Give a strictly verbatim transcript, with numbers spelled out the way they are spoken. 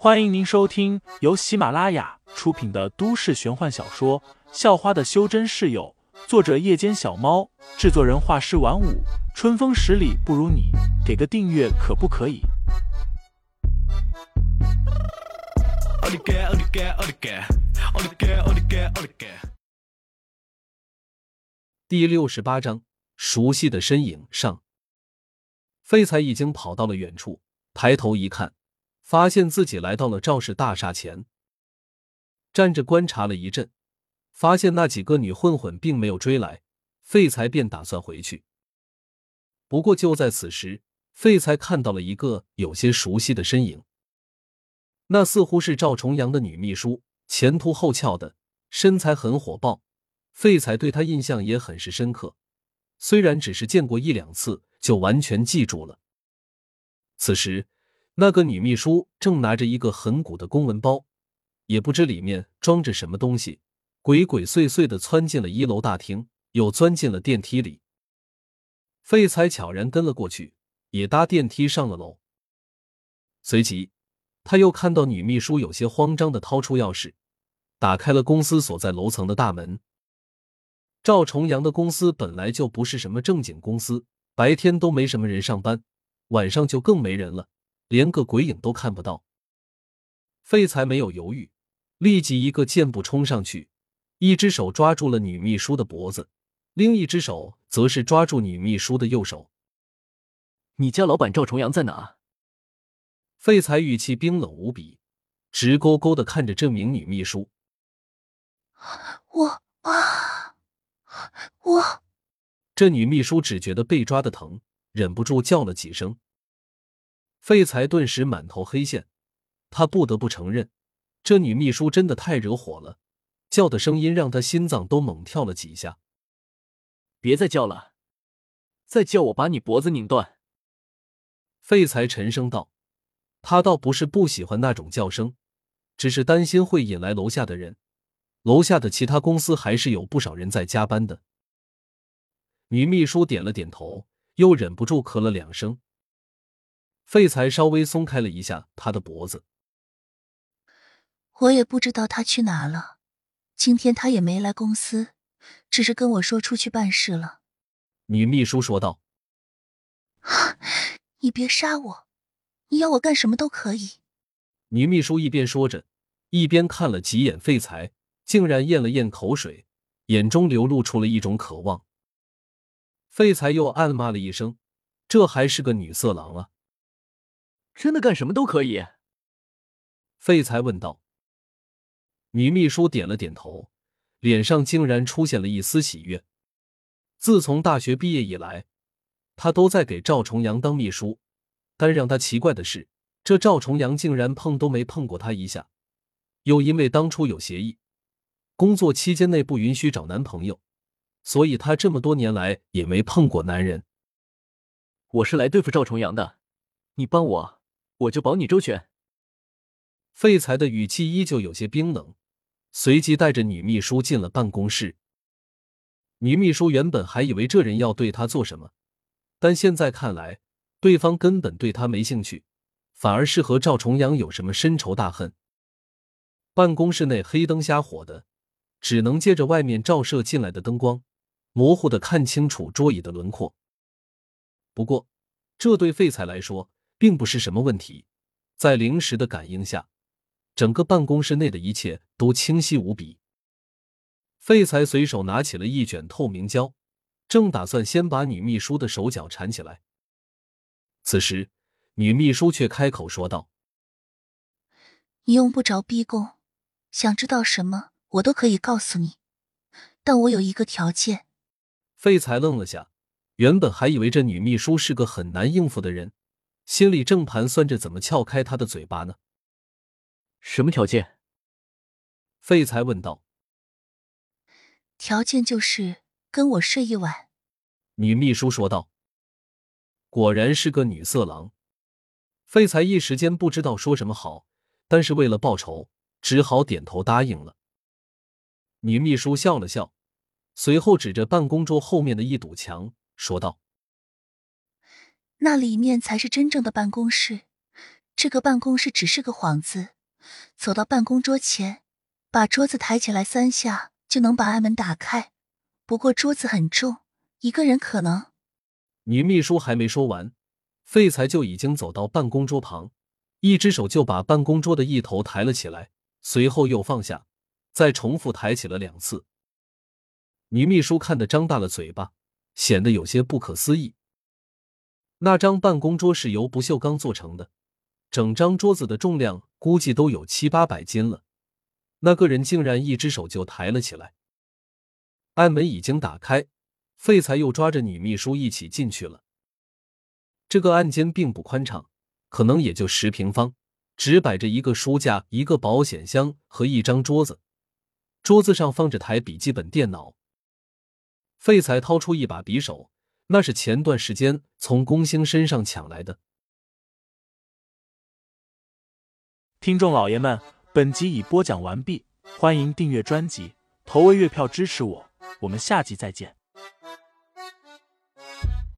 欢迎您收听由喜马拉雅出品的都市玄幻小说《校花的修真室友》，作者夜间小猫，制作人画师晚舞，春风十里不如你，给个订阅可不可以？第六十八章，熟悉的身影上。废材已经跑到了远处，抬头一看，发现自己来到了赵氏大厦前，站着观察了一阵，发现那几个女混混并没有追来，废材便打算回去。不过就在此时，废材看到了一个有些熟悉的身影，那似乎是赵重阳的女秘书，前凸后翘的，身材很火爆，废材对她印象也很是深刻，虽然只是见过一两次，就完全记住了。此时那个女秘书正拿着一个很鼓的公文包，也不知里面装着什么东西，鬼鬼祟祟地窜进了一楼大厅，又钻进了电梯里。废材悄然跟了过去，也搭电梯上了楼。随即他又看到女秘书有些慌张地掏出钥匙，打开了公司所在楼层的大门。赵重阳的公司本来就不是什么正经公司，白天都没什么人上班，晚上就更没人了，连个鬼影都看不到。废材没有犹豫，立即一个箭步冲上去，一只手抓住了女秘书的脖子，另一只手则是抓住女秘书的右手。你家老板赵重阳在哪？废材语气冰冷无比，直勾勾地看着这名女秘书。我啊，我这女秘书只觉得被抓的疼，忍不住叫了几声。废材顿时满头黑线，他不得不承认，这女秘书真的太惹火了，叫的声音让他心脏都猛跳了几下。别再叫了，再叫我把你脖子拧断。废材沉声道，他倒不是不喜欢那种叫声，只是担心会引来楼下的人，楼下的其他公司还是有不少人在加班的。女秘书点了点头，又忍不住咳了两声。废材稍微松开了一下他的脖子。我也不知道他去哪了，今天他也没来公司，只是跟我说出去办事了。女秘书说道。你别杀我，你要我干什么都可以。女秘书一边说着，一边看了几眼废材，竟然咽了咽口水，眼中流露出了一种渴望。废材又暗骂了一声，这还是个女色狼啊。真的干什么都可以？废材问道。女秘书点了点头，脸上竟然出现了一丝喜悦。自从大学毕业以来，她都在给赵重阳当秘书，但让她奇怪的是，这赵重阳竟然碰都没碰过她一下。又因为当初有协议，工作期间内不允许找男朋友，所以她这么多年来也没碰过男人。我是来对付赵重阳的，你帮我，我就保你周全。废材的语气依旧有些冰冷，随即带着女秘书进了办公室。女秘书原本还以为这人要对她做什么，但现在看来，对方根本对她没兴趣，反而是和赵重阳有什么深仇大恨。办公室内黑灯瞎火的，只能借着外面照射进来的灯光，模糊地看清楚桌椅的轮廓。不过，这对废材来说并不是什么问题，在灵识的感应下，整个办公室内的一切都清晰无比。废材随手拿起了一卷透明胶，正打算先把女秘书的手脚缠起来。此时，女秘书却开口说道：“你用不着逼供，想知道什么我都可以告诉你，但我有一个条件。”废材愣了下，原本还以为这女秘书是个很难应付的人，心里正盘算着怎么撬开他的嘴巴呢。什么条件？废材问道。条件就是跟我睡一晚。女秘书说道。果然是个女色狼。废材一时间不知道说什么好，但是为了报仇，只好点头答应了。女秘书笑了笑，随后指着办公桌后面的一堵墙，说道。那里面才是真正的办公室，这个办公室只是个幌子。走到办公桌前，把桌子抬起来三下就能把暗门打开。不过桌子很重，一个人可能……女秘书还没说完，废材就已经走到办公桌旁，一只手就把办公桌的一头抬了起来，随后又放下，再重复抬起了两次。女秘书看得张大了嘴巴，显得有些不可思议。那张办公桌是由不锈钢做成的，整张桌子的重量估计都有七八百斤了，那个人竟然一只手就抬了起来。暗门已经打开，废材又抓着女秘书一起进去了。这个暗间并不宽敞，可能也就十平方，只摆着一个书架、一个保险箱和一张桌子，桌子上放着台笔记本电脑。废材掏出一把匕首，那是前段时间从龚兴身上抢来的。听众老爷们，本集已播讲完毕，欢迎订阅专辑，投喂月票支持我，我们下集再见。